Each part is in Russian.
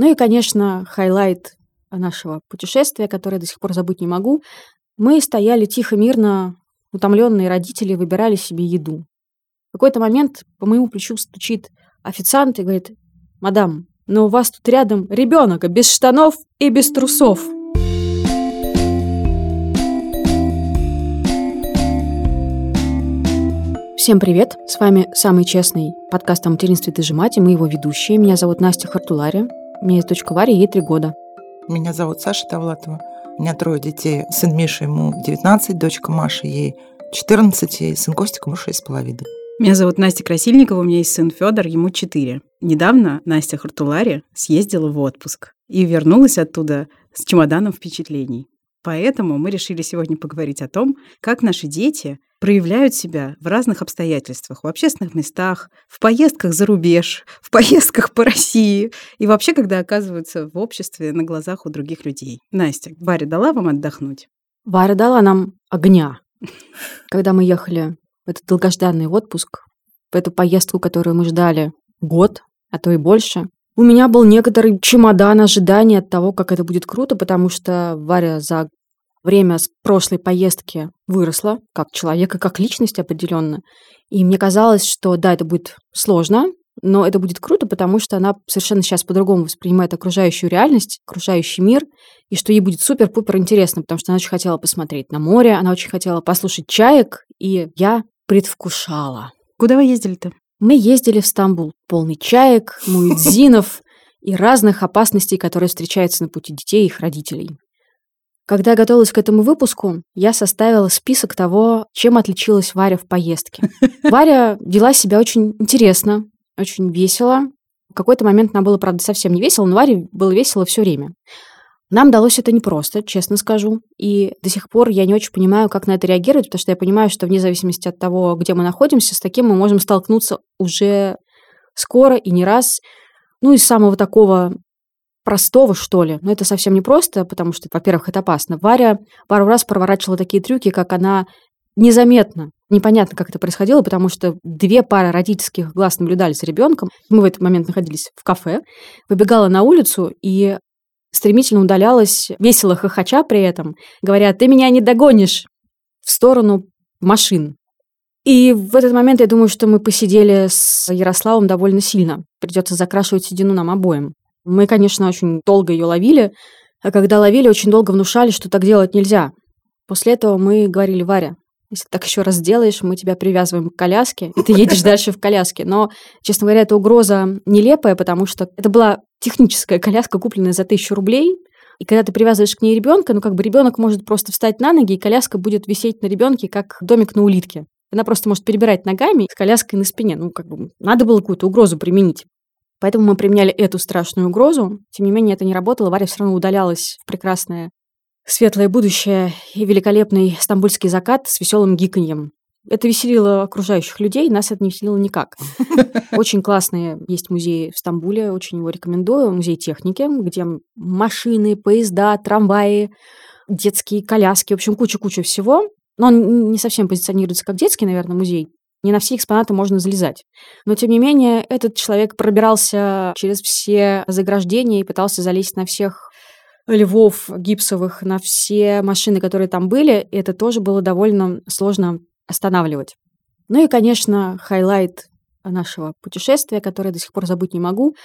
Ну и, конечно, хайлайт нашего путешествия, которое до сих пор забыть не могу. Мы стояли тихо, мирно, утомленные родители выбирали себе еду. В какой-то момент по моему плечу стучит официант и говорит: «Мадам, но у вас тут рядом ребенок без штанов и без трусов». Всем привет! С вами самый честный подкаст о материнстве «Ты же мать» и мы его ведущие. Меня зовут Настя Хартулари, у меня есть дочка Варя, ей 3 года. Меня зовут Саша Довлатова, у меня 3 детей. Сын Миша, ему 19, дочка Маша, ей 14, и сын Костя, ему 6,5. Меня зовут Настя Красильникова, у меня есть сын Федор, ему 4. Недавно Настя Хартулари съездила в отпуск и вернулась оттуда с чемоданом впечатлений. Поэтому мы решили сегодня поговорить о том, как наши дети проявляют себя в разных обстоятельствах, в общественных местах, в поездках за рубеж, в поездках по России и вообще, когда оказываются в обществе на глазах у других людей. Настя, Варя дала вам отдохнуть? Варя дала нам огня. Когда мы ехали в этот долгожданный отпуск, в эту поездку, которую мы ждали год, а то и больше, у меня был некоторый чемодан ожидания от того, как это будет круто, потому что Варя за время с прошлой поездки выросла как человек и как личность определенно. И мне казалось, что да, это будет сложно, но это будет круто, потому что она совершенно сейчас по-другому воспринимает окружающую реальность, окружающий мир, и что ей будет супер-пупер интересно, потому что она очень хотела посмотреть на море, она очень хотела послушать чаек, и я предвкушала. Куда вы ездили-то? Мы ездили в Стамбул, полный чаек, муэдзинов и разных опасностей, которые встречаются на пути детей и их родителей. Когда я готовилась к этому выпуску, я составила список того, чем отличилась Варя в поездке. Варя вела себя очень интересно, очень весело. В какой-то момент нам было, правда, совсем не весело, но Варе было весело все время. Нам далось это непросто, честно скажу. И до сих пор я не очень понимаю, как на это реагировать, потому что я понимаю, что вне зависимости от того, где мы находимся, с таким мы можем столкнуться уже скоро и не раз. Ну, из самого такого простого, что ли. Но это совсем не просто, потому что, во-первых, это опасно. Варя пару раз проворачивала такие трюки, как она незаметно, непонятно, как это происходило, потому что 2 пары родительских глаз наблюдали за ребенком. Мы в этот момент находились в кафе, выбегала на улицу и стремительно удалялась, весело хохоча при этом, говоря: «Ты меня не догонишь!» в сторону машин. И в этот момент я думаю, что мы посидели с Ярославом довольно сильно. Придется закрашивать седину нам обоим. Мы, конечно, очень долго ее ловили, а когда ловили, очень долго внушали, что так делать нельзя. После этого мы говорили: «Варя, если так еще раз делаешь, мы тебя привязываем к коляске, и ты едешь дальше в коляске». Но, честно говоря, эта угроза нелепая, потому что это была техническая коляска, купленная за 1000 рублей, и когда ты привязываешь к ней ребенка, ну как бы ребенок может просто встать на ноги, и коляска будет висеть на ребенке, как домик на улитке. Она просто может перебирать ногами с коляской на спине. Ну как бы надо было какую-то угрозу применить. Поэтому мы применяли эту страшную угрозу. Тем не менее, это не работало. Варя все равно удалялась в прекрасное светлое будущее и великолепный стамбульский закат с веселым гиканьем. Это веселило окружающих людей, нас это не веселило никак. Очень классные есть музеи в Стамбуле, очень его рекомендую. Музей техники, где машины, поезда, трамваи, детские коляски, в общем, куча-куча всего. Но он не совсем позиционируется как детский, наверное, музей. Не на все экспонаты можно залезать. Но, тем не менее, этот человек пробирался через все заграждения и пытался залезть на всех львов гипсовых, на все машины, которые там были. И это тоже было довольно сложно останавливать. Ну и, конечно, хайлайт нашего путешествия, которое до сих пор забыть не могу.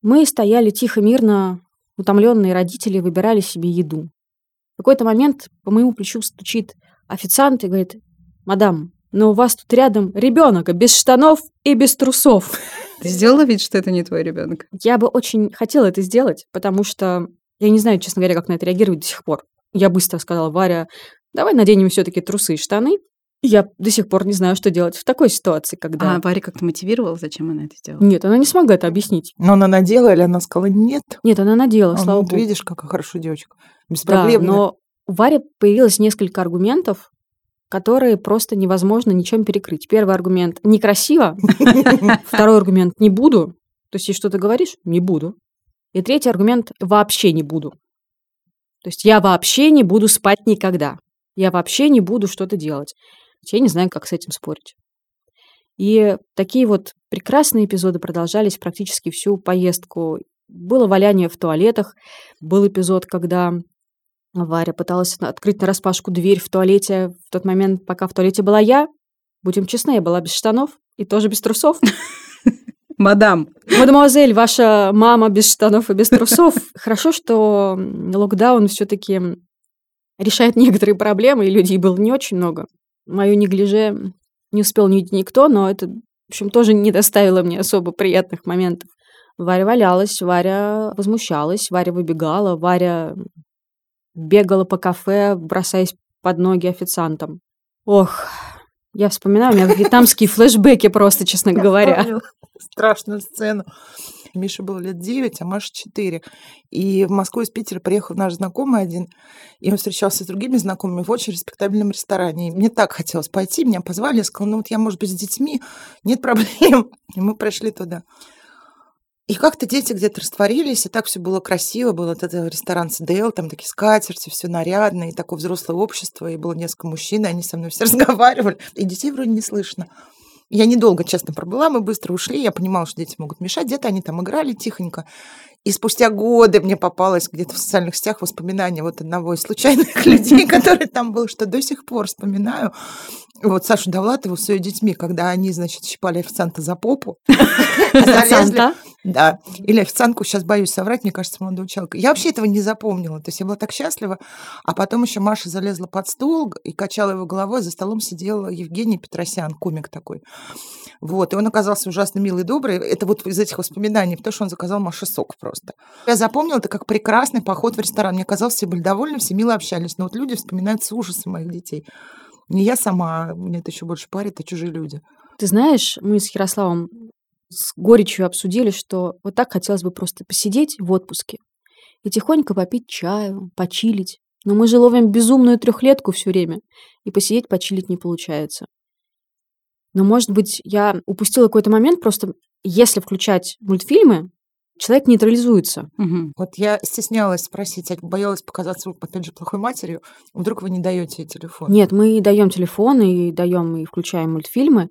Мы стояли тихо, мирно, утомленные родители выбирали себе еду. В какой-то момент по моему плечу стучит официант и говорит: «Мадам, но у вас тут рядом ребенок без штанов и без трусов». Ты сделала вид, что это не твой ребенок? Я бы очень хотела это сделать, потому что я не знаю, честно говоря, как на это реагировать до сих пор. Я быстро сказала: «Варя, давай наденем все-таки трусы и штаны». Я до сих пор не знаю, что делать в такой ситуации, когда... А Варя как-то мотивировала, зачем она это сделала? Нет, она не смогла это объяснить. Но она надела или она сказала нет? Нет, она надела, слава богу. Видишь, какая хорошая девочка. Беспроблемная. Да, но у Вари появилось несколько аргументов, которые просто невозможно ничем перекрыть. Первый аргумент – некрасиво. Второй аргумент – не буду. То есть, если что-то говоришь, не буду. И третий аргумент – вообще не буду. То есть, я вообще не буду спать никогда. Я вообще не буду что-то делать. Я не знаю, как с этим спорить. И такие вот прекрасные эпизоды продолжались практически всю поездку. Было валяние в туалетах. Был эпизод, когда Варя пыталась открыть нараспашку дверь в туалете в тот момент, пока в туалете была я. Будем честны, я была без штанов и тоже без трусов. Мадам. Мадемуазель, ваша мама без штанов и без трусов. Хорошо, что локдаун все-таки решает некоторые проблемы, и людей было не очень много. Мою неглиже не успел не видеть никто, но это, в общем, тоже не доставило мне особо приятных моментов. Варя валялась, Варя возмущалась, Варя выбегала, Варя бегала по кафе, бросаясь под ноги официантам. Ох, я вспоминаю, у меня вьетнамские флешбеки просто, честно говоря. Страшную сцену. Мише было лет 9, а Маше 4. И в Москву из Питера приехал наш знакомый один, и он встречался с другими знакомыми в очень респектабельном ресторане. И мне так хотелось пойти, меня позвали, я сказала, ну вот я, может быть, с детьми, нет проблем. И мы пришли туда. И как-то дети где-то растворились, и так все было красиво, был этот ресторан СДЛ, там такие скатерти, все нарядно, и такое взрослое общество, и было несколько мужчин, и они со мной все разговаривали, и детей вроде не слышно. Я недолго, честно, пробыла, мы быстро ушли, я понимала, что дети могут мешать, где-то они там играли тихонько. И спустя годы мне попалось где-то в социальных сетях воспоминание вот одного из случайных людей, который там был, что до сих пор вспоминаю. Вот Сашу Довлатову с ее детьми, когда они, значит, щипали официанта за попу. Официанта? Да. Или официантку, сейчас боюсь соврать, мне кажется, молодого человека. Я вообще этого не запомнила, то есть я была так счастлива. А потом еще Маша залезла под стол и качала его головой, за столом сидела Евгения Петросян, комик такой. Вот, и он оказался ужасно милый, добрый. Это вот из этих воспоминаний, потому что он заказал Маше сок просто. Я запомнила это как прекрасный поход в ресторан. Мне казалось, все были довольны, все мило общались. Но вот люди вспоминают с ужасом моих детей. Не я сама, мне это еще больше парит, а чужие люди. Ты знаешь, мы с Ярославом с горечью обсудили, что вот так хотелось бы просто посидеть в отпуске и тихонько попить чаю, почилить. Но мы же ловим безумную трехлетку все время, и посидеть, почилить не получается. Но, может быть, я упустила какой-то момент, просто если включать мультфильмы, человек нейтрализуется. Угу. Вот я стеснялась спросить, боялась показаться, опять же, плохой матерью. Вдруг вы не даете телефон? Нет, мы даем телефон и даем и включаем мультфильмы,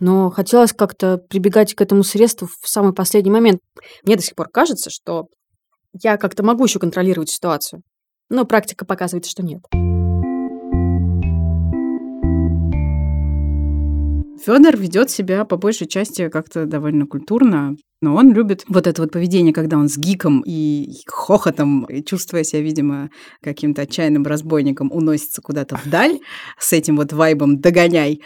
но хотелось как-то прибегать к этому средству в самый последний момент. Мне до сих пор кажется, что я как-то могу еще контролировать ситуацию, но практика показывает, что нет. Федор ведет себя по большей части как-то довольно культурно, но он любит вот это вот поведение, когда он с гиком и хохотом, и чувствуя себя, видимо, каким-то отчаянным разбойником, уносится куда-то вдаль с этим вот вайбом «догоняй».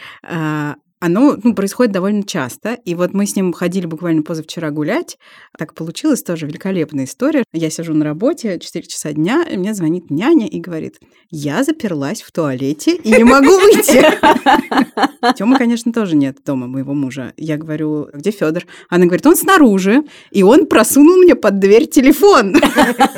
Оно происходит довольно часто. И вот мы с ним ходили буквально позавчера гулять. Так получилась тоже великолепная история. Я сижу на работе, 4 часа дня, и мне звонит няня и говорит, я заперлась в туалете и не могу выйти. Тёмы, конечно, тоже нет дома, моего мужа. Я говорю, где Федор? Она говорит, он снаружи, и он просунул мне под дверь телефон.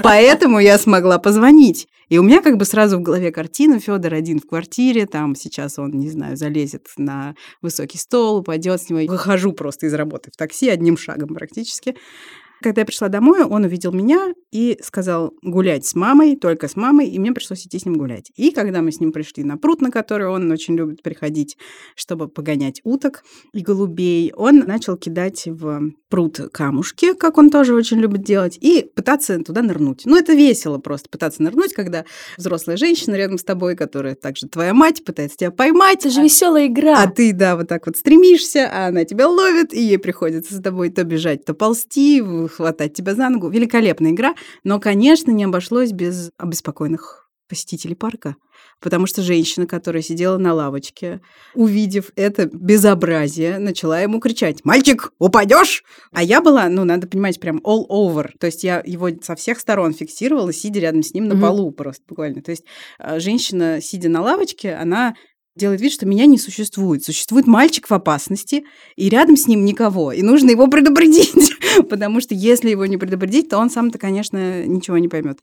Поэтому я смогла позвонить. И у меня как бы сразу в голове картина, Федор один в квартире, там сейчас он, не знаю, залезет на высокий стол, упадет с него. Выхожу просто из работы в такси одним шагом практически. Когда я пришла домой, он увидел меня и сказал гулять с мамой, только с мамой, и мне пришлось идти с ним гулять. И когда мы с ним пришли на пруд, на который он очень любит приходить, чтобы погонять уток и голубей, он начал кидать в пруд камушки, как он тоже очень любит делать, и пытаться туда нырнуть. Это весело просто, пытаться нырнуть, когда взрослая женщина рядом с тобой, которая также твоя мать, пытается тебя поймать. Это же веселая игра. А ты, да, вот так вот стремишься, а она тебя ловит, и ей приходится за тобой то бежать, то ползти, хватать тебя за ногу. Великолепная игра, но, конечно, не обошлось без обеспокоенных посетителей парка, потому что женщина, которая сидела на лавочке, увидев это безобразие, начала ему кричать «Мальчик, упадешь!» А я была, надо понимать, прям all over, то есть я его со всех сторон фиксировала, сидя рядом с ним на полу просто буквально. То есть женщина, сидя на лавочке, она делает вид, что меня не существует. Существует мальчик в опасности, и рядом с ним никого. И нужно его предупредить, потому что если его не предупредить, то он сам-то, конечно, ничего не поймет.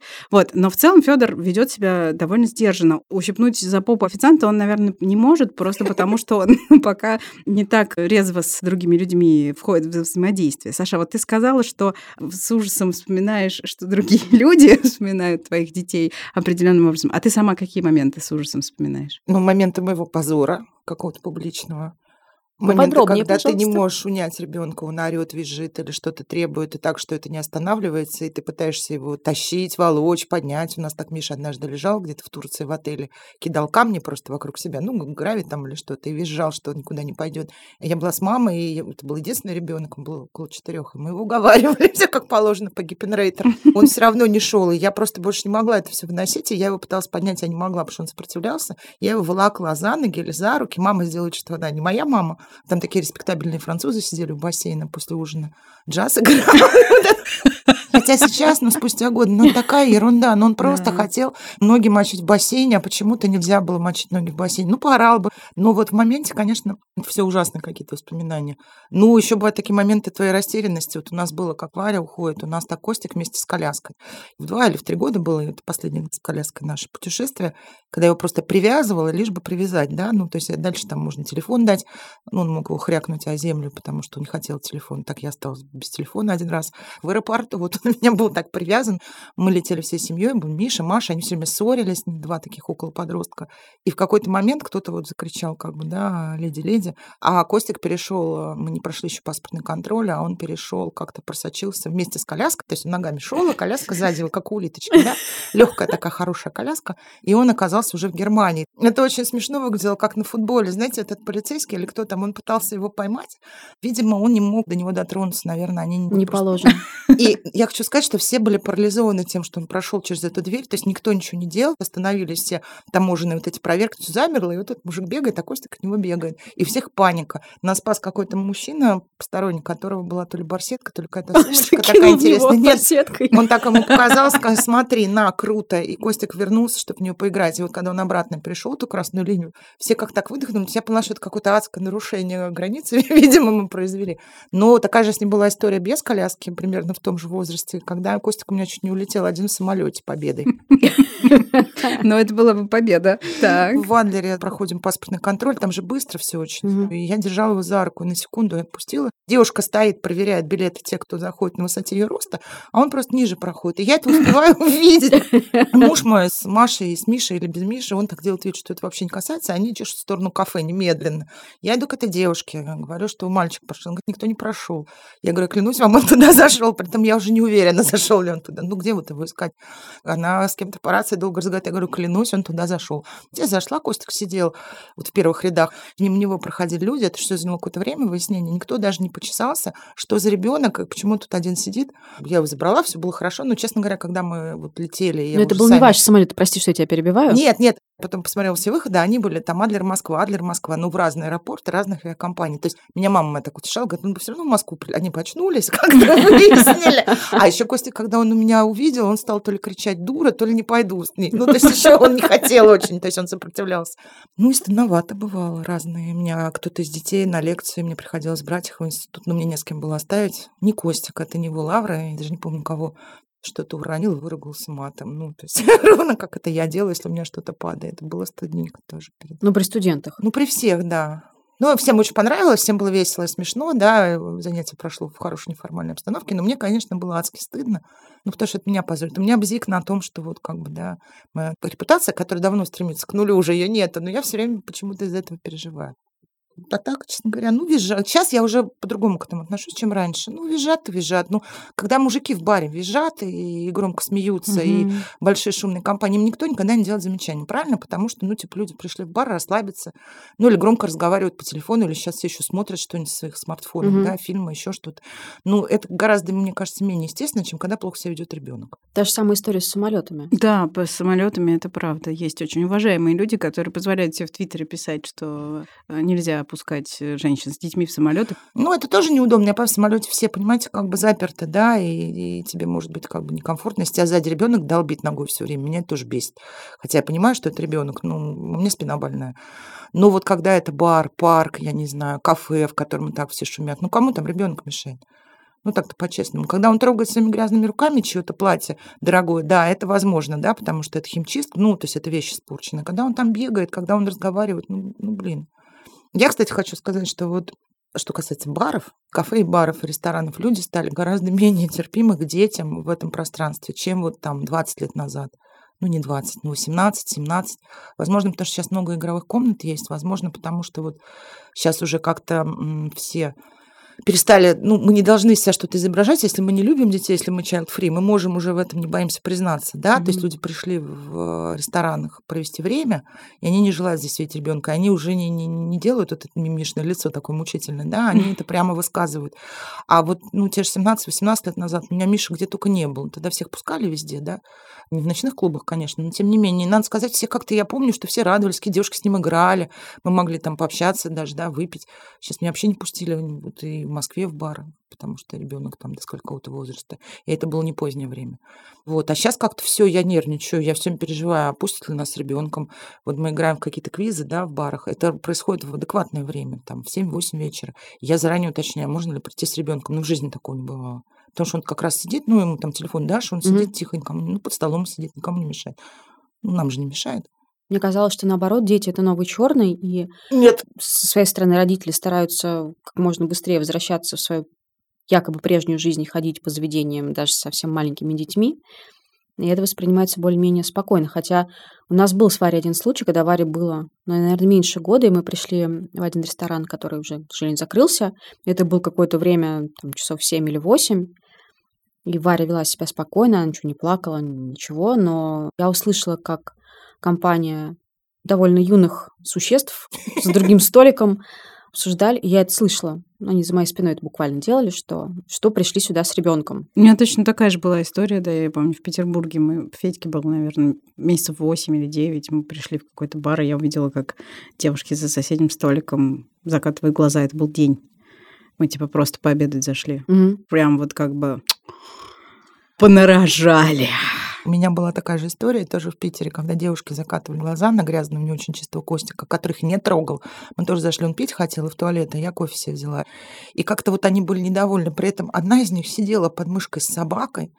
Но в целом Федор ведет себя довольно сдержанно. Ущипнуть за попу официанта он, наверное, не может, просто потому что он пока не так резво с другими людьми входит в взаимодействие. Саша, вот ты сказала, что с ужасом вспоминаешь, что другие люди вспоминают твоих детей определенным образом. А ты сама какие моменты с ужасом вспоминаешь? Моменты моего позора какого-то публичного. Моменты, когда ты не можешь унять ребенка, он орет, визжит или что-то требует, и так, что это не останавливается, и ты пытаешься его тащить, волочь, поднять. У нас так Миша однажды лежал где-то в Турции в отеле, кидал камни просто вокруг себя, ну, гравит там или что-то, и визжал, что он никуда не пойдет. Я была с мамой, и это был единственный ребенок, он был около 4, и мы его уговаривали, все как положено по Гиппенрейтеру. Он все равно не шел, и я просто больше не могла это все выносить, и я его пыталась поднять, я не могла, потому что он сопротивлялся. Я его волокла за ноги или за руки. Мама сделает, что она не моя мама. Там такие респектабельные французы сидели у бассейна после ужина. Джаз играл. Хотя сейчас, ну, спустя годы, ну, такая ерунда. Но он просто хотел ноги мочить в бассейне, а почему-то нельзя было мочить ноги в бассейне. Ну, поорал бы. Но вот в моменте, конечно, все ужасно, какие-то воспоминания. Ну, еще бывают такие моменты твоей растерянности. Вот у нас было, как Варя уходит, у нас так Костик вместе с коляской. В 2 или в 3 года было, это последнее с коляской наше путешествие, когда я его просто привязывала, лишь бы привязать, да. Ну, то есть дальше там можно телефон дать. Ну, он мог его хрякнуть о землю, потому что он не хотел телефон. Так я осталась без телефона один раз. В аэропорту вот он у меня был так привязан. Мы летели всей семьей, был Миша, Маша, они все время ссорились, 2 таких около подростка. И в какой-то момент кто-то вот закричал, как бы, да, леди. А Костик перешел, мы не прошли еще паспортный контроль, а он перешел, как-то просочился вместе с коляской, то есть он ногами шел, а коляска сзади, как у улиточки, да, легкая такая хорошая коляска, и он оказался уже в Германии. Это очень смешно выглядело, как на футболе, знаете, этот полицейский или кто там, он пытался его поймать, видимо, он не мог до него дотронуться, наверное, они не положено. И я хочу сказать, что все были парализованы тем, что он прошел через эту дверь, то есть никто ничего не делал, остановились все таможенные вот эти проверки, все замерло, и вот этот мужик бегает, а Костик от него бегает. И всех паника. Нас спас какой-то мужчина посторонний, которого была то ли барсетка, то ли какая-то сумочка такая интересная. Нет, он так ему показал, сказал, смотри, на, круто. И Костик вернулся, чтобы в нее поиграть. И вот когда он обратно пришел, ту красную линию, все как так выдохнули. Я поняла, что это какое-то адское нарушение границы, видимо, мы произвели. Но такая же с ним была история без коляски, примерно в том же возрасте, когда Костик у меня чуть не улетел один в самолете победой. Но это была бы победа. В Адлере проходим паспортный контроль, там же быстро все очень. И я держала его за руку, на секунду я отпустила. Девушка стоит, проверяет билеты те, кто заходит на высоте ее роста, а он просто ниже проходит. И я это успеваю увидеть. Муж мой с Машей, с Мишей или без Миши, он так делает вид, что это вообще не касается, они чешут в сторону кафе немедленно. Я иду к этой девушке, говорю, что мальчик пошел. Он говорит, никто не прошел. Я говорю, клянусь вам, он туда зашел, при этом я уже не уверена, зашел ли он туда. Ну, где вот его искать? Она с кем-то по рации долго разговаривает. Я говорю, клянусь, он туда зашел. Я зашла, Костик сидел вот в первых рядах. Мимо него проходили люди, это все заняло какое-то время, выяснение. Никто даже не почесался, что за ребенок, почему он тут один сидит. Я его забрала, все было хорошо. Но, честно говоря, когда мы вот летели... Но это был не ваш самолет, прости, что я тебя перебиваю. Нет. Потом посмотрела все выходы, они были там Адлер, Москва, ну, в разные аэропорты, разных авиакомпаний. То есть меня мама так утешала, говорит, ну, все равно в Москву, они очнулись, как-то выяснили. А еще Костя, когда он у меня увидел, он стал то ли кричать дура, то ли не пойду с ней. Ну, то есть еще он не хотел очень, то есть он сопротивлялся. Ну, и странновато бывало разные. У меня кто-то из детей на лекцию, мне приходилось брать их в институт, но мне не с кем было оставить. Не Костик, это не его Лавра, я даже не помню кого. Что-то уронил и выругался матом. Ну, то есть ровно как это я делаю, если у меня что-то падает. Было стыдненько тоже. Ну, при студентах? Ну, при всех, да. Ну, всем очень понравилось, всем было весело и смешно, да, занятие прошло в хорошей неформальной обстановке, но мне, конечно, было адски стыдно, ну, потому что это меня позорит. У меня бзик на том, что вот как бы, да, моя репутация, которая давно стремится к нулю, уже ее нет, но я все время почему-то из-за этого переживаю. А так, честно говоря, ну, визжат. Сейчас я уже по-другому к этому отношусь, чем раньше. Ну, визжат. Ну, когда мужики в баре визжат и громко смеются, и большие шумные компании, им никто никогда не делает замечаний, правильно? Потому что, ну, типа, люди пришли в бар расслабиться, ну, или громко разговаривают по телефону, или сейчас все еще смотрят что-нибудь со своих смартфонов, да, фильмы, еще что-то. Ну, это гораздо, мне кажется, менее естественно, чем когда плохо себя ведет ребенок. Та же самая история с самолетами. Да, с самолетами это правда. Есть очень уважаемые люди, которые позволяют себе в Твиттере писать, что нельзя пускать женщин с детьми в самолеты. Ну, это тоже неудобно. Я в самолете все, понимаете, как бы заперты, да, и тебе может быть как бы некомфортно. Если тебя сзади ребенок долбит ногой все время, меня это тоже бесит. Хотя я понимаю, что это ребенок, ну, у меня спина больная. Но вот когда это бар, парк, я не знаю, кафе, в котором так все шумят, ну, кому там ребенок мешает? Ну, так-то по-честному. Когда он трогает своими грязными руками чье-то платье дорогое, да, это возможно, да, потому что это химчистка, ну, то есть это вещь испорченная. Когда он там бегает, когда он разговаривает, ну блин. Я, кстати, хочу сказать, что вот что касается баров, кафе и баров, ресторанов, люди стали гораздо менее терпимы к детям в этом пространстве, чем вот там 20 лет назад. ну не 20, ну 18, 17. Возможно, потому что сейчас много игровых комнат есть, возможно, потому что вот сейчас уже как-то все перестали, ну мы не должны себя что-то изображать, если мы не любим детей, если мы child-free, мы можем уже в этом, не боимся признаться, да, то есть люди пришли в ресторанах провести время, и они не желают здесь видеть ребенка, они уже не делают это мимишное лицо такое мучительное, да, они это прямо высказывают. А вот, ну, те же 17-18 лет назад у меня Миша где только не был, тогда всех пускали везде, да, не в ночных клубах, конечно, но тем не менее, надо сказать, все как-то, я помню, что все радовались, какие девушки с ним играли, мы могли там пообщаться даже, да, выпить. Сейчас меня вообще не пустили, вот, и в Москве в бар, потому что ребенок там до сколького-то возраста. И это было не позднее время. Вот. А сейчас как-то все, я нервничаю, я всем переживаю, опустят ли нас с ребенком. Вот мы играем в какие-то квизы, да, в барах. Это происходит в адекватное время, там, в 7-8 вечера. Я заранее уточняю, можно ли прийти с ребенком. Ну, в жизни такого не бывало. Потому что он как раз сидит, ну, ему там телефон дашь, он сидит тихо, никому, ну, под столом сидит, никому не мешает. Ну, нам же не мешает. Мне казалось, что наоборот, дети – это новый черный, и нет. Со своей стороны родители стараются как можно быстрее возвращаться в свою якобы прежнюю жизнь и ходить по заведениям даже с совсем маленькими детьми, и это воспринимается более-менее спокойно. Хотя у нас был с Варей один случай, когда Варе было, наверное, меньше года, и мы пришли в один ресторан, который уже, к сожалению, закрылся. Это было какое-то время, там, часов 7 или 8, и Варя вела себя спокойно, она ничего не плакала, ничего, но я услышала, как компания довольно юных существ за другим столиком обсуждали, и я это слышала. Они за моей спиной это буквально делали, что пришли сюда с ребенком. У меня точно такая же была история, да, я помню, в Петербурге мы, Федьке было, наверное, месяцев 8 или 9, мы пришли в какой-то бар, и я увидела, как девушки за соседним столиком закатывают глаза, это был день. Мы типа просто пообедать зашли. Прям вот как бы понарожали. У меня была такая же история, тоже в Питере, когда девушки закатывали глаза на грязного, не очень чистого Костика, которых не трогал. Мы тоже зашли, он пить хотел, и в туалет, а я кофе себе взяла. И как-то вот они были недовольны. При этом одна из них сидела под мышкой с собакой,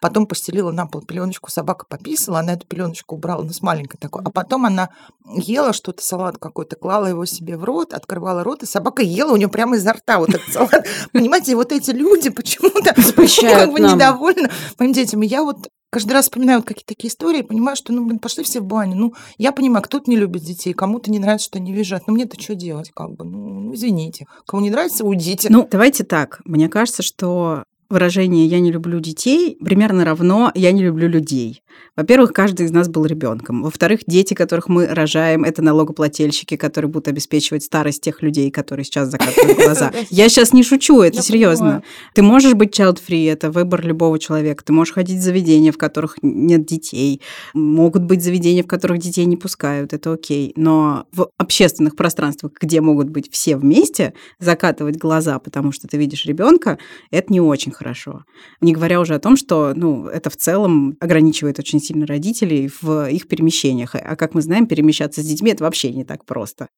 потом постелила на пол пеленочку, собака пописала, она эту пеленочку убрала, ну, с маленькой такой. А потом она ела что-то, салат какой-то, клала его себе в рот, открывала рот, и собака ела у нее прямо изо рта вот этот салат. Понимаете, вот эти люди почему-то как бы недовольны моим детям. И я вот каждый раз вспоминаю вот какие-то такие истории, понимаю, что, ну, блин, пошли все в баню. Ну, я понимаю, кто-то не любит детей, кому-то не нравится, что они визжат. Ну, мне-то что делать, как бы? Ну, извините. Кому не нравится, уйдите. Ну, давайте так. Мне кажется, что выражение «я не люблю детей» примерно равно «я не люблю людей». Во-первых, каждый из нас был ребенком. Во-вторых, дети, которых мы рожаем, это налогоплательщики, которые будут обеспечивать старость тех людей, которые сейчас закатывают глаза. Я сейчас не шучу, это серьезно. Ты можешь быть child-free, это выбор любого человека. Ты можешь ходить в заведения, в которых нет детей. Могут быть заведения, в которых детей не пускают, это окей. Но в общественных пространствах, где могут быть все вместе, закатывать глаза, потому что ты видишь ребенка, это не очень хорошо. Не говоря уже о том, что, ну, это в целом ограничивает очень сильно родителей в их перемещениях. А как мы знаем, перемещаться с детьми – это вообще не так просто.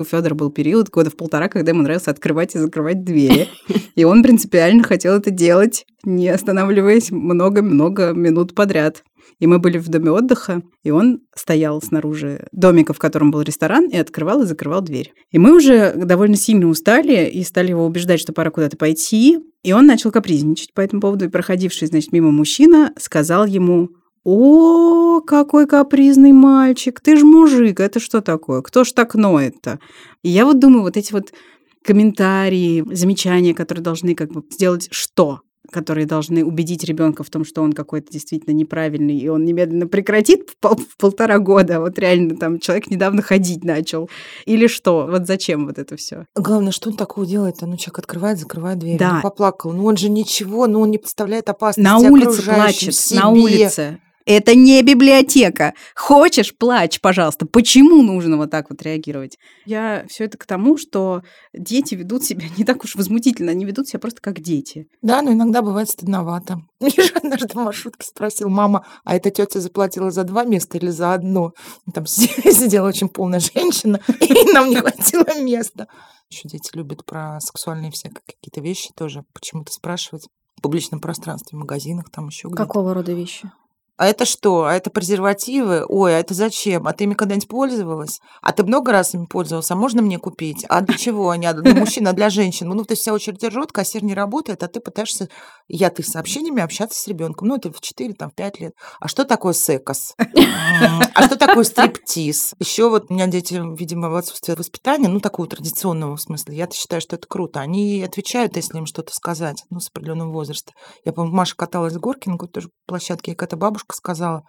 У Федора был период года в полтора, когда ему нравилось открывать и закрывать двери. И он принципиально хотел это делать, не останавливаясь много-много минут подряд. И мы были в доме отдыха, и он стоял снаружи домика, в котором был ресторан, и открывал и закрывал дверь. И мы уже довольно сильно устали и стали его убеждать, что пора куда-то пойти. И он начал капризничать по этому поводу. И проходивший, значит, мимо мужчина сказал ему: «О, какой капризный мальчик! Ты ж мужик, это что такое? Кто ж так ноет-то?» И я вот думаю, вот эти вот комментарии, замечания, которые должны как бы сделать что? Которые должны убедить ребенка в том, что он какой-то действительно неправильный, и он немедленно прекратит в полтора года. Вот реально там человек недавно ходить начал. Или что? Вот зачем вот это все? Главное, что он такого делает? Ну, человек открывает, закрывает дверь. Да. Он поплакал. Ну, он же ничего, но он не представляет опасности окружающим. На улице плачет, себе. На улице. Это не библиотека. Хочешь, плачь, пожалуйста. Почему нужно вот так вот реагировать? Я все это к тому, что дети ведут себя не так уж возмутительно, они ведут себя просто как дети. Да, но иногда бывает стыдновато. Миша однажды в маршрутке спросил: мама, а эта тетя заплатила за два места или за одно? Там сидела очень полная женщина, и нам не хватило места. Еще дети любят про сексуальные всякие какие-то вещи тоже почему-то спрашивать в публичном пространстве, в магазинах, там еще где-то. Какого рода вещи? А это что? А это презервативы? Ой, а это зачем? А ты ими когда-нибудь пользовалась? А ты много раз ими пользовалась? А можно мне купить? А для чего они? А для мужчин, а для женщин? Ну, то есть вся очередь ржет, кассир не работает, а ты пытаешься, ты с сообщениями общаться с ребенком. Ну, это в 4, там, в 5 лет. А что такое секс? А что такое стриптиз? Еще вот у меня дети, видимо, в отсутствии воспитания, ну, такого традиционного в смысле. Я-то считаю, что это круто. Они отвечают, если им что-то сказать, ну, с определенного возраста. Я, по-моему, Маша каталась с горки на какой-то площадке, и какая-то бабушка сказала,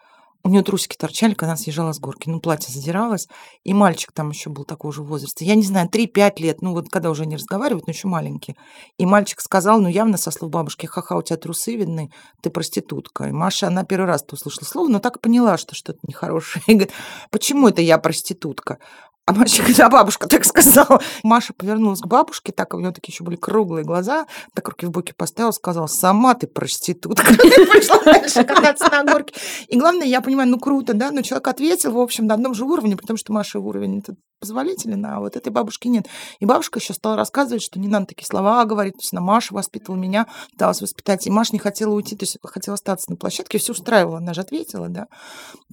у нее трусики торчали, когда она съезжала с горки, ну, платье задиралось, и мальчик там еще был такого же возраста, я не знаю, 3-5 лет, ну, вот когда уже не разговаривают, но еще маленькие, и мальчик сказал, ну, явно со слов бабушки, ха-ха, у тебя трусы видны, ты проститутка, и Маша, она первый раз-то услышала слово, но так и поняла, что что-то нехорошее, и говорит, почему это я проститутка? А Маша, когда бабушка так сказала, Маша повернулась к бабушке, так у нее такие еще были круглые глаза, так руки в боки поставила, сказала, сама ты проститутка. Пришла дальше кататься на горке. И главное, я понимаю, ну круто, да, но человек ответил, в общем, на одном же уровне, потому что Маша уровень это позволителен, а вот этой бабушки нет. И бабушка еще стала рассказывать, что не надо такие слова говорить, то есть она Маша воспитывала меня, пыталась воспитать, и Маша не хотела уйти, то есть хотела остаться на площадке, все устраивала, она же ответила, да.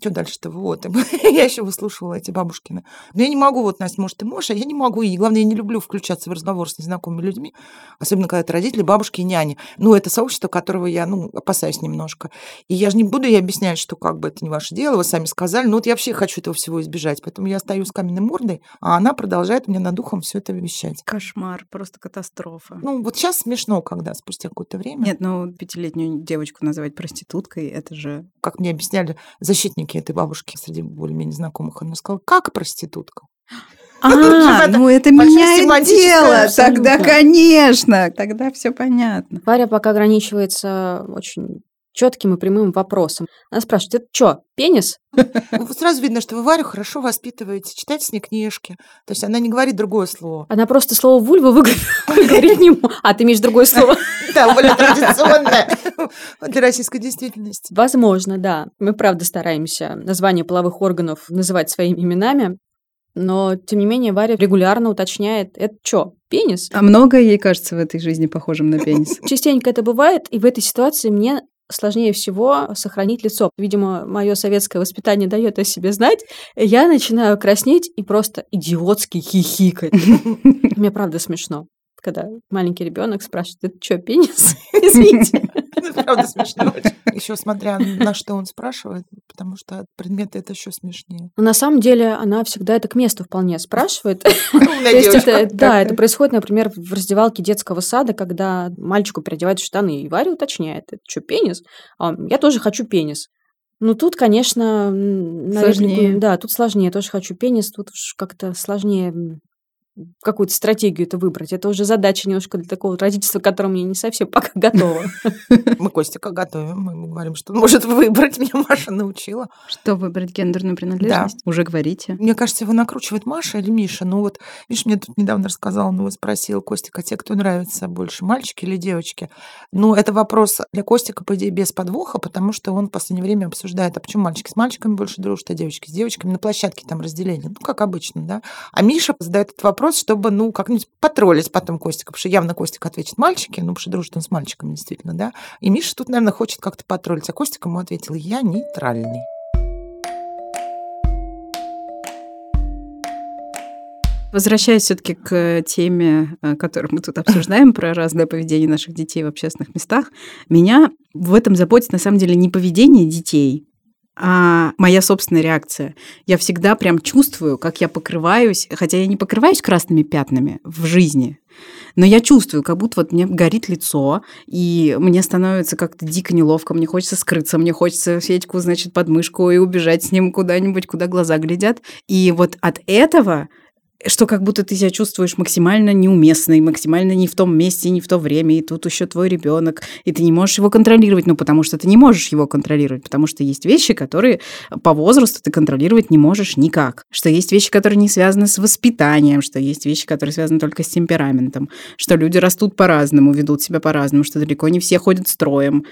Что дальше-то? Вот. Я еще выслушивала эти бабушкины. Но я не могу, вот, Настя, может, ты можешь, а я не могу. И, главное, я не люблю включаться в разговор с незнакомыми людьми, особенно когда это родители, бабушки и няни. Ну, это сообщество, которого я, опасаюсь немножко. И я же не буду ей объяснять, что как бы это не ваше дело, вы сами сказали. Ну, вот я вообще хочу этого всего избежать. Поэтому я стою с каменной мордой, а она продолжает мне над духом все это вещать. Кошмар, просто катастрофа. Ну, вот сейчас смешно, когда спустя какое-то время. Нет, ну, 5-летнюю девочку называть проституткой, это же... Как мне объясняли защитники этой бабушки среди более-менее знакомых, она сказала, как проститутка? Ну это меняет дело. Тогда, конечно, тогда все понятно. Варя пока ограничивается очень четким и прямым вопросом. Она спрашивает, это что, пенис? Сразу видно, что вы Варю хорошо воспитываете, читаете с ней книжки. То есть она не говорит другое слово. Она просто слово вульва выговорит не может. А ты имеешь другое слово? Да, более традиционное для российской действительности. Возможно, да. Мы правда стараемся названия половых органов называть своими именами. Но, тем не менее, Варя регулярно уточняет, это что, пенис? А многое ей кажется в этой жизни похожим на пенис. Частенько это бывает, и в этой ситуации мне сложнее всего сохранить лицо. Видимо, мое советское воспитание дает о себе знать. Я начинаю краснеть и просто идиотски хихикать. Мне правда смешно, когда маленький ребенок спрашивает, это что, пенис? Извините. Правда смешно. Еще смотря на что он спрашивает, потому что предметы это еще смешнее. Но на самом деле она всегда это к месту вполне спрашивает. Да, это происходит, например, в раздевалке детского сада, когда мальчику переодевают штаны, и Варя уточняет, это что, пенис? Я тоже хочу пенис. Ну, тут, конечно, сложнее. Да, тут сложнее. Я тоже хочу пенис, тут как-то сложнее какую-то стратегию это выбрать. Это уже задача немножко для такого родительства, к которому я не совсем пока готова. Мы Костика готовим. Мы говорим, что он может выбрать. Меня Маша научила. Что выбрать? Гендерную принадлежность? Да. Уже говорите. Мне кажется, его накручивает Маша или Миша. Ну вот, Миша мне тут недавно рассказала, спросила Костика, те, кто нравится больше, мальчики или девочки? Ну, это вопрос для Костика, по идее, без подвоха, потому что он в последнее время обсуждает, а почему мальчики с мальчиками больше дружат, а девочки с девочками? На площадке там разделение. Ну, как обычно, да? А Миша задает этот вопрос, чтобы, как-нибудь потроллить потом Костика, потому что явно Костик ответит мальчики, потому что дружит он с мальчиками, действительно, да. И Миша тут, наверное, хочет как-то потроллить, а Костик ему ответил, я нейтральный. Возвращаясь все-таки к теме, которую мы тут обсуждаем, про разное поведение наших детей в общественных местах, меня в этом заботит, на самом деле, не поведение детей, а моя собственная реакция. Я всегда прям чувствую, как я покрываюсь, хотя я не покрываюсь красными пятнами в жизни, но я чувствую, как будто вот мне горит лицо, и мне становится как-то дико неловко, мне хочется скрыться, мне хочется Федьку, под мышку и убежать с ним куда-нибудь, куда глаза глядят. И вот от этого, что как будто ты себя чувствуешь максимально неуместной, максимально не в том месте, не в то время, и тут еще твой ребенок, и ты не можешь его контролировать, потому что ты не можешь его контролировать, потому что есть вещи, которые по возрасту ты контролировать не можешь никак, что есть вещи, которые не связаны с воспитанием, что есть вещи, которые связаны только с темпераментом, что люди растут по-разному, ведут себя по-разному, что далеко не все ходят строем,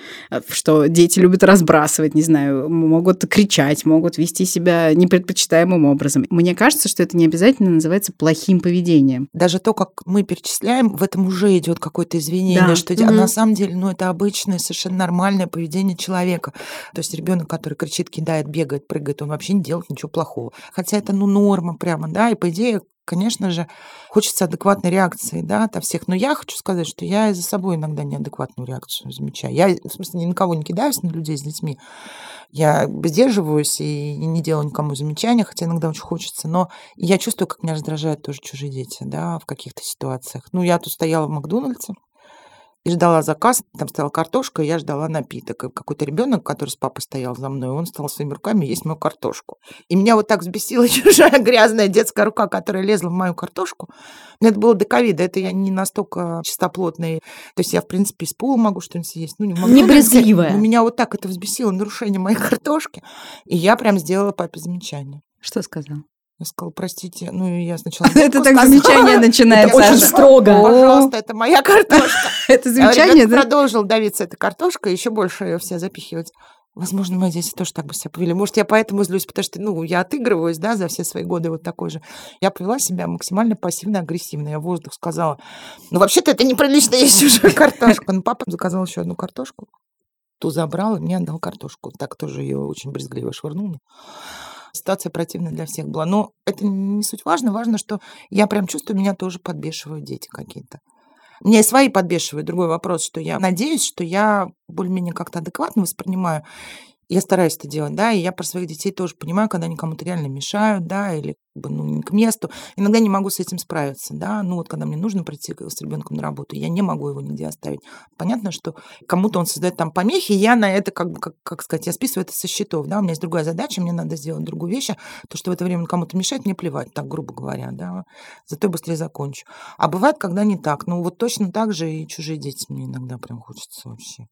что дети любят разбрасывать, не знаю, могут кричать, могут вести себя непредпочитаемым образом. Мне кажется, что это не обязательно называется называется плохим поведением. Даже то, как мы перечисляем, в этом уже идет какое-то извинение, да. Что а на самом деле, это обычное, совершенно нормальное поведение человека. То есть ребенок, который кричит, кидает, бегает, прыгает, он вообще не делает ничего плохого. Хотя это, норма прямо, да, и по идее, конечно же, хочется адекватной реакции, да, от всех. Но я хочу сказать, что я и за собой иногда неадекватную реакцию замечаю. Я, в смысле, ни на кого не кидаюсь, на людей с детьми. Я сдерживаюсь и не делаю никому замечания, хотя иногда очень хочется. Но я чувствую, как меня раздражают тоже чужие дети, да, в каких-то ситуациях. Я тут стояла в Макдональдсе и ждала заказ, там стояла картошка, и я ждала напиток. И какой-то ребенок, который с папой стоял за мной, он стал своими руками есть мою картошку. И меня так взбесила чужая грязная детская рука, которая лезла в мою картошку. Но это было до ковида, это я не настолько чистоплотная. То есть я, в принципе, из пола могу что-нибудь съесть. Не могу. Не брезгливая. Но меня так это взбесило, нарушение моей картошки. И я прям сделала папе замечание. Что сказала? Я сказала, простите, я сначала... Это так замечание начинается очень строго. Пожалуйста, это моя картошка. Это замечание, да? Продолжил давиться эта картошка, еще больше ее вся запихивать. Возможно, мои дети тоже так бы себя повели. Может, я поэтому злюсь, потому что, я отыгрываюсь, да, за все свои годы такой же. Я повела себя максимально пассивно-агрессивно. Я в воздух сказала, вообще-то это неприлично есть уже картошка. Папа заказал еще одну картошку. Ту забрал и мне отдал картошку. Так тоже ее очень брезгливо швырнули. Ситуация противная для всех была. Но это не суть важно. Важно, что я прям чувствую, меня тоже подбешивают дети какие-то. Меня и свои подбешивают. Другой вопрос, что я надеюсь, что я более-менее как-то адекватно воспринимаю. Я стараюсь это делать, да, и я про своих детей тоже понимаю, когда они кому-то реально мешают, да, или не к месту. Иногда не могу с этим справиться, да. Когда мне нужно прийти с ребенком на работу, я не могу его нигде оставить. Понятно, что кому-то он создает там помехи, и я на это, я списываю это со счетов, да. У меня есть другая задача, мне надо сделать другую вещь. То, что в это время он кому-то мешает, мне плевать, так грубо говоря, да. Зато я быстрее закончу. А бывает, когда не так. Точно так же и чужие дети мне иногда прям хочется вообще.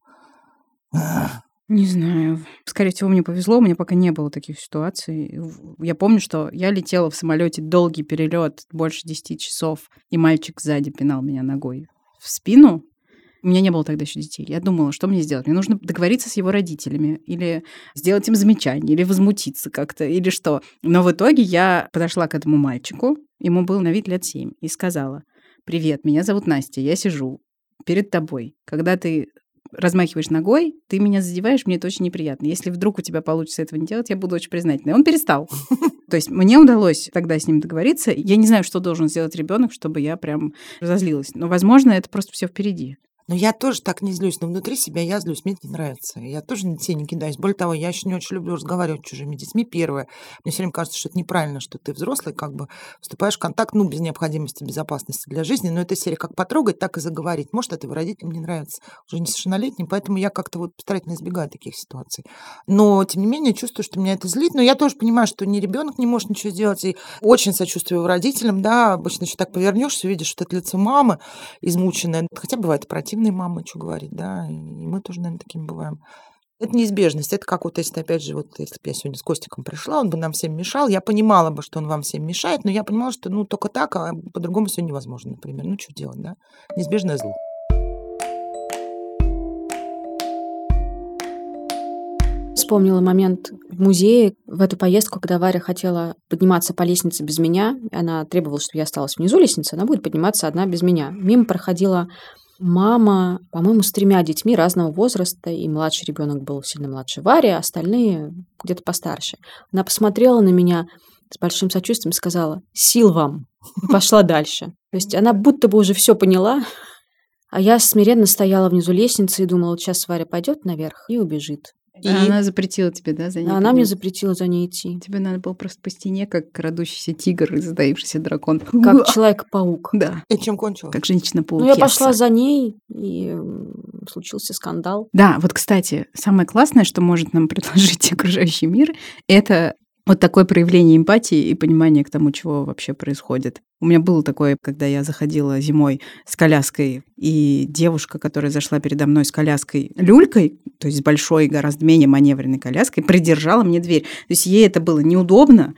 Не знаю. Скорее всего, мне повезло, у меня пока не было таких ситуаций. Я помню, что я летела в самолете долгий перелет, больше 10 часов, и мальчик сзади пинал меня ногой в спину. У меня не было тогда еще детей. Я думала, что мне сделать? Мне нужно договориться с его родителями или сделать им замечание, или возмутиться как-то, или что. Но в итоге я подошла к этому мальчику, ему было на вид лет 7, и сказала: «Привет, меня зовут Настя, я сижу перед тобой. Когда ты размахиваешь ногой, ты меня задеваешь, мне это очень неприятно. Если вдруг у тебя получится этого не делать, я буду очень признательна». И он перестал. То есть мне удалось тогда с ним договориться. Я не знаю, что должен сделать ребенок, чтобы я прям разозлилась. Но, возможно, это просто все впереди. Но я тоже так не злюсь, но внутри себя я злюсь, мне это не нравится. Я тоже на детей не кидаюсь. Более того, я еще не очень люблю разговаривать с чужими детьми, первое. Мне все время кажется, что это неправильно, что ты взрослый, вступаешь в контакт, без необходимости безопасности для жизни, но это серия как потрогать, так и заговорить. Может, это его родителям не нравится, уже несовершеннолетним, поэтому я как-то старательно избегаю таких ситуаций. Но, тем не менее, чувствую, что меня это злит, но я тоже понимаю, что ни ребенок не может ничего сделать, и очень сочувствую его родителям, да, обычно еще так повернешься, видишь, что это лицо мамы измученное, хотя бывает противно. Мама, что говорит, да, и мы тоже, наверное, такими бываем. Это неизбежность, это как если, опять же, если бы я сегодня с Костиком пришла, он бы нам всем мешал, я понимала бы, что он вам всем мешает, но я понимала, что, только так, а по-другому все невозможно, например. Что делать, да? Неизбежное зло. Вспомнила момент в музее, в эту поездку, когда Варя хотела подниматься по лестнице без меня, она требовала, чтобы я осталась внизу лестницы, она будет подниматься одна без меня. Мимо проходила мама, по-моему, с 3 детьми разного возраста, и младший ребенок был сильно младше Вари, а остальные где-то постарше. Она посмотрела на меня с большим сочувствием и сказала: «Сил вам!» и пошла дальше. То есть она будто бы уже все поняла, а я смиренно стояла внизу лестницы и думала, вот сейчас Варя пойдет наверх и убежит. И она запретила тебе, да, за ней идти? Она мне запретила за ней идти. Тебе надо было просто по стене, как крадущийся тигр и затаившийся дракон. Как Человек-паук. Да. И чем кончилось? Как Женщина-паук. Я пошла за ней, и случился скандал. Да, кстати, самое классное, что может нам предложить окружающий мир, это такое проявление эмпатии и понимание к тому, чего вообще происходит. У меня было такое, когда я заходила зимой с коляской, и девушка, которая зашла передо мной с коляской люлькой, то есть с большой, гораздо менее маневренной коляской, придержала мне дверь. То есть ей это было неудобно,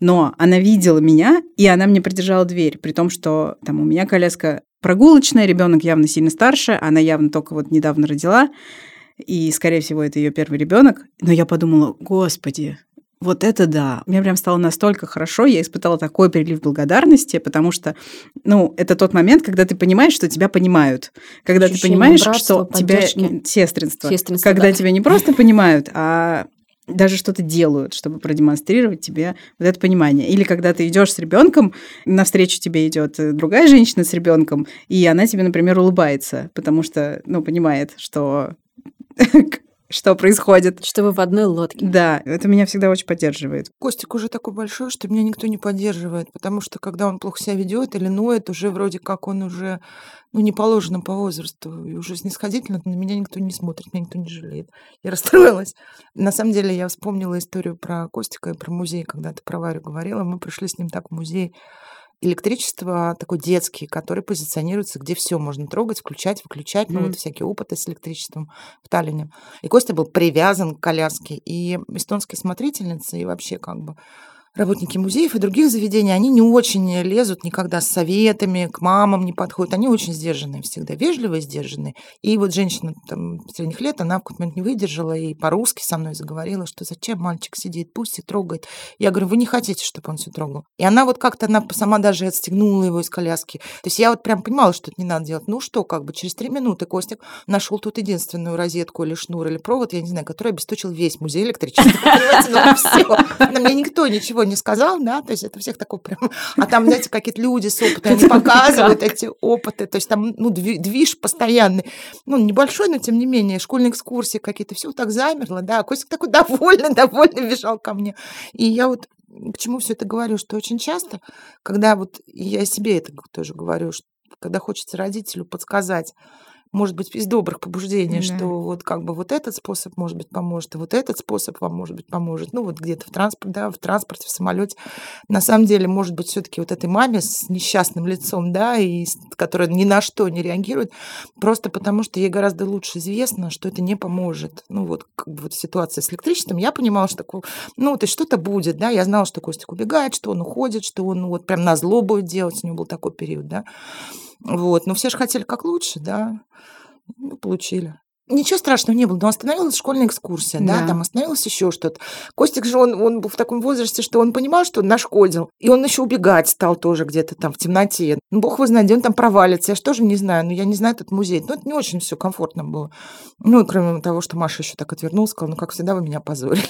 но она видела меня, и она мне придержала дверь, при том, что там у меня коляска прогулочная, ребенок явно сильно старше, она явно только недавно родила, и, скорее всего, это ее первый ребенок. Но я подумала: Господи, Вот это да. Мне прям стало настолько хорошо, я испытала такой прилив благодарности, потому что, ну, это тот момент, когда ты понимаешь, что тебя понимают. Когда ощущение ты понимаешь, братства, что поддержки. Тебя... Сестринство. Когда да. тебя не просто понимают, а даже что-то делают, чтобы продемонстрировать тебе вот это понимание. Или когда ты идешь с ребенком, навстречу тебе идет другая женщина с ребенком, и она тебе, например, улыбается, потому что, ну, понимает, что... Что происходит? Что вы в одной лодке. Да, это меня всегда очень поддерживает. Костик уже такой большой, что меня никто не поддерживает, потому что, когда он плохо себя ведет или ноет, уже вроде как он уже, ну, не положено по возрасту, и уже снисходительно на меня никто не смотрит, меня никто не жалеет. Я расстроилась. На самом деле я вспомнила историю про Костика и про музей, когда ты про Варю говорила. Мы пришли с ним так в музей электричества, такой детский, который позиционируется, где все можно трогать, включать, выключать, ну, вот всякие опыты с электричеством в Таллине. И Костя был привязан к коляске, и эстонские смотрительницы, и вообще как бы работники музеев и других заведений, они не очень лезут никогда с советами, к мамам не подходят, они очень сдержанные всегда, вежливые, сдержанные. И вот женщина там, средних лет, она в какой-то момент не выдержала и по-русски со мной заговорила, что зачем мальчик сидит, пусть и трогает. Я говорю, вы не хотите, чтобы он все трогал. И она вот как-то, она сама даже отстегнула его из коляски. То есть я вот прям понимала, что это не надо делать. Ну что, как бы через 3 минуты Костик нашел тут единственную розетку или шнур, или провод, я не знаю, который обесточил весь музей электричества. На меня никто ничего не сказал, да, то есть это всех такой прям... А там, знаете, какие-то люди с опытом, они показывают эти опыты, то есть там, ну, движ постоянный, ну, небольшой, но тем не менее, школьные экскурсии какие-то, все так замерло, да, Костик такой довольно бежал ко мне. И я вот к чему все это говорю, что очень часто, когда вот, я себе это тоже говорю, что когда хочется родителю подсказать, может быть, из добрых побуждений, да. что вот как бы вот этот способ, может быть, поможет, и вот этот способ вам, может быть, поможет. Ну, вот где-то в транспорте, в самолете. На самом деле, может быть, все-таки вот этой маме с несчастным лицом, да, и которая ни на что не реагирует, просто потому что ей гораздо лучше известно, что это не поможет. Ну, вот, как бы вот ситуация с электричеством, я понимала, что такое, ну, то есть что-то будет, да, я знала, что Костик убегает, что он уходит, что он вот прям назло будет делать, у него был такой период, да. Вот, но все же хотели как лучше, да, ну, получили. Ничего страшного не было, но остановилась школьная экскурсия, да, там остановилось еще что-то. Костик же, он был в таком возрасте, что он понимал, что он нашкодил, и он еще убегать стал тоже где-то там в темноте. Ну, бог его знает, где он там провалится, я же тоже не знаю, но я не знаю этот музей. Ну, это не очень все комфортно было. Ну, и кроме того, что Маша еще так отвернулась, сказала, ну, как всегда, вы меня позорили.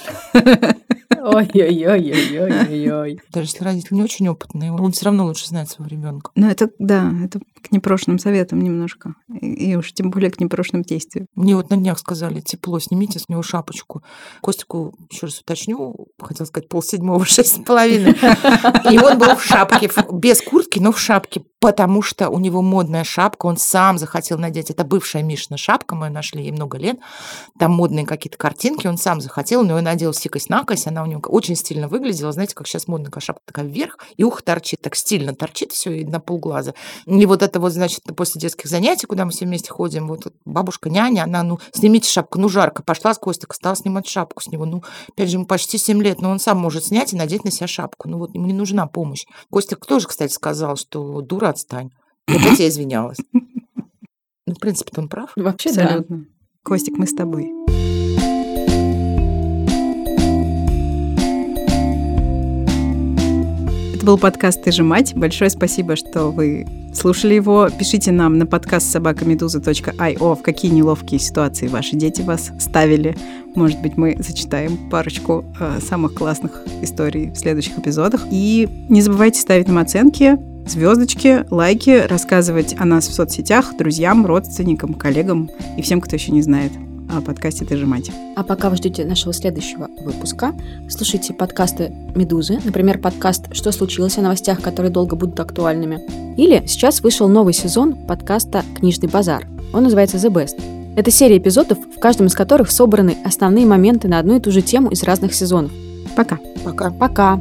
Ой-ой-ой-ой-ой-ой. Даже если родитель не очень опытный, он все равно лучше знает своего ребенка. Ну, это, да, это к непрошенным советам немножко. И уж тем более к непрошенным действиям. Мне вот на днях сказали, тепло, снимите с него шапочку. Костику, еще раз уточню, хотела сказать, 6:30. И он был в шапке, без куртки, но в шапке, потому что у него модная шапка, он сам захотел надеть. Это бывшая Мишина шапка, мы ее нашли ей много лет. Там модные какие-то картинки, он сам захотел, но ее надел сикость-накость, она у него очень стильно выглядела. Знаете, как сейчас модная шапка такая вверх, и ухо торчит, так стильно торчит все и на полглаза. И вот это вот, значит, после детских занятий, куда мы все вместе ходим, вот бабушка, няня, она, ну, снимите шапку, ну, жарко. Пошла с Костика, стала снимать шапку с него. Ну, опять же, ему почти 7 лет, но он сам может снять и надеть на себя шапку. Ну, вот ему не нужна помощь. Костик тоже, кстати, сказал, что дура, отстань. И опять я извинялась. Ну, в принципе-то он прав. Вообще, абсолютно. Да. Костик, мы с тобой. Это был подкаст «Ты же мать». Большое спасибо, что вы слушали его. Пишите нам на podcast@meduza.io, в какие неловкие ситуации ваши дети вас ставили. Может быть, мы зачитаем парочку самых классных историй в следующих эпизодах. И не забывайте ставить нам оценки, звездочки, лайки, рассказывать о нас в соцсетях друзьям, родственникам, коллегам и всем, кто еще не знает о подкасте «Ты же мать». А пока вы ждете нашего следующего выпуска, слушайте подкасты «Медузы», например, подкаст «Что случилось?» о новостях, которые долго будут актуальными. Или сейчас вышел новый сезон подкаста «Книжный базар». Он называется «The Best». Это серия эпизодов, в каждом из которых собраны основные моменты на одну и ту же тему из разных сезонов. Пока. Пока. Пока.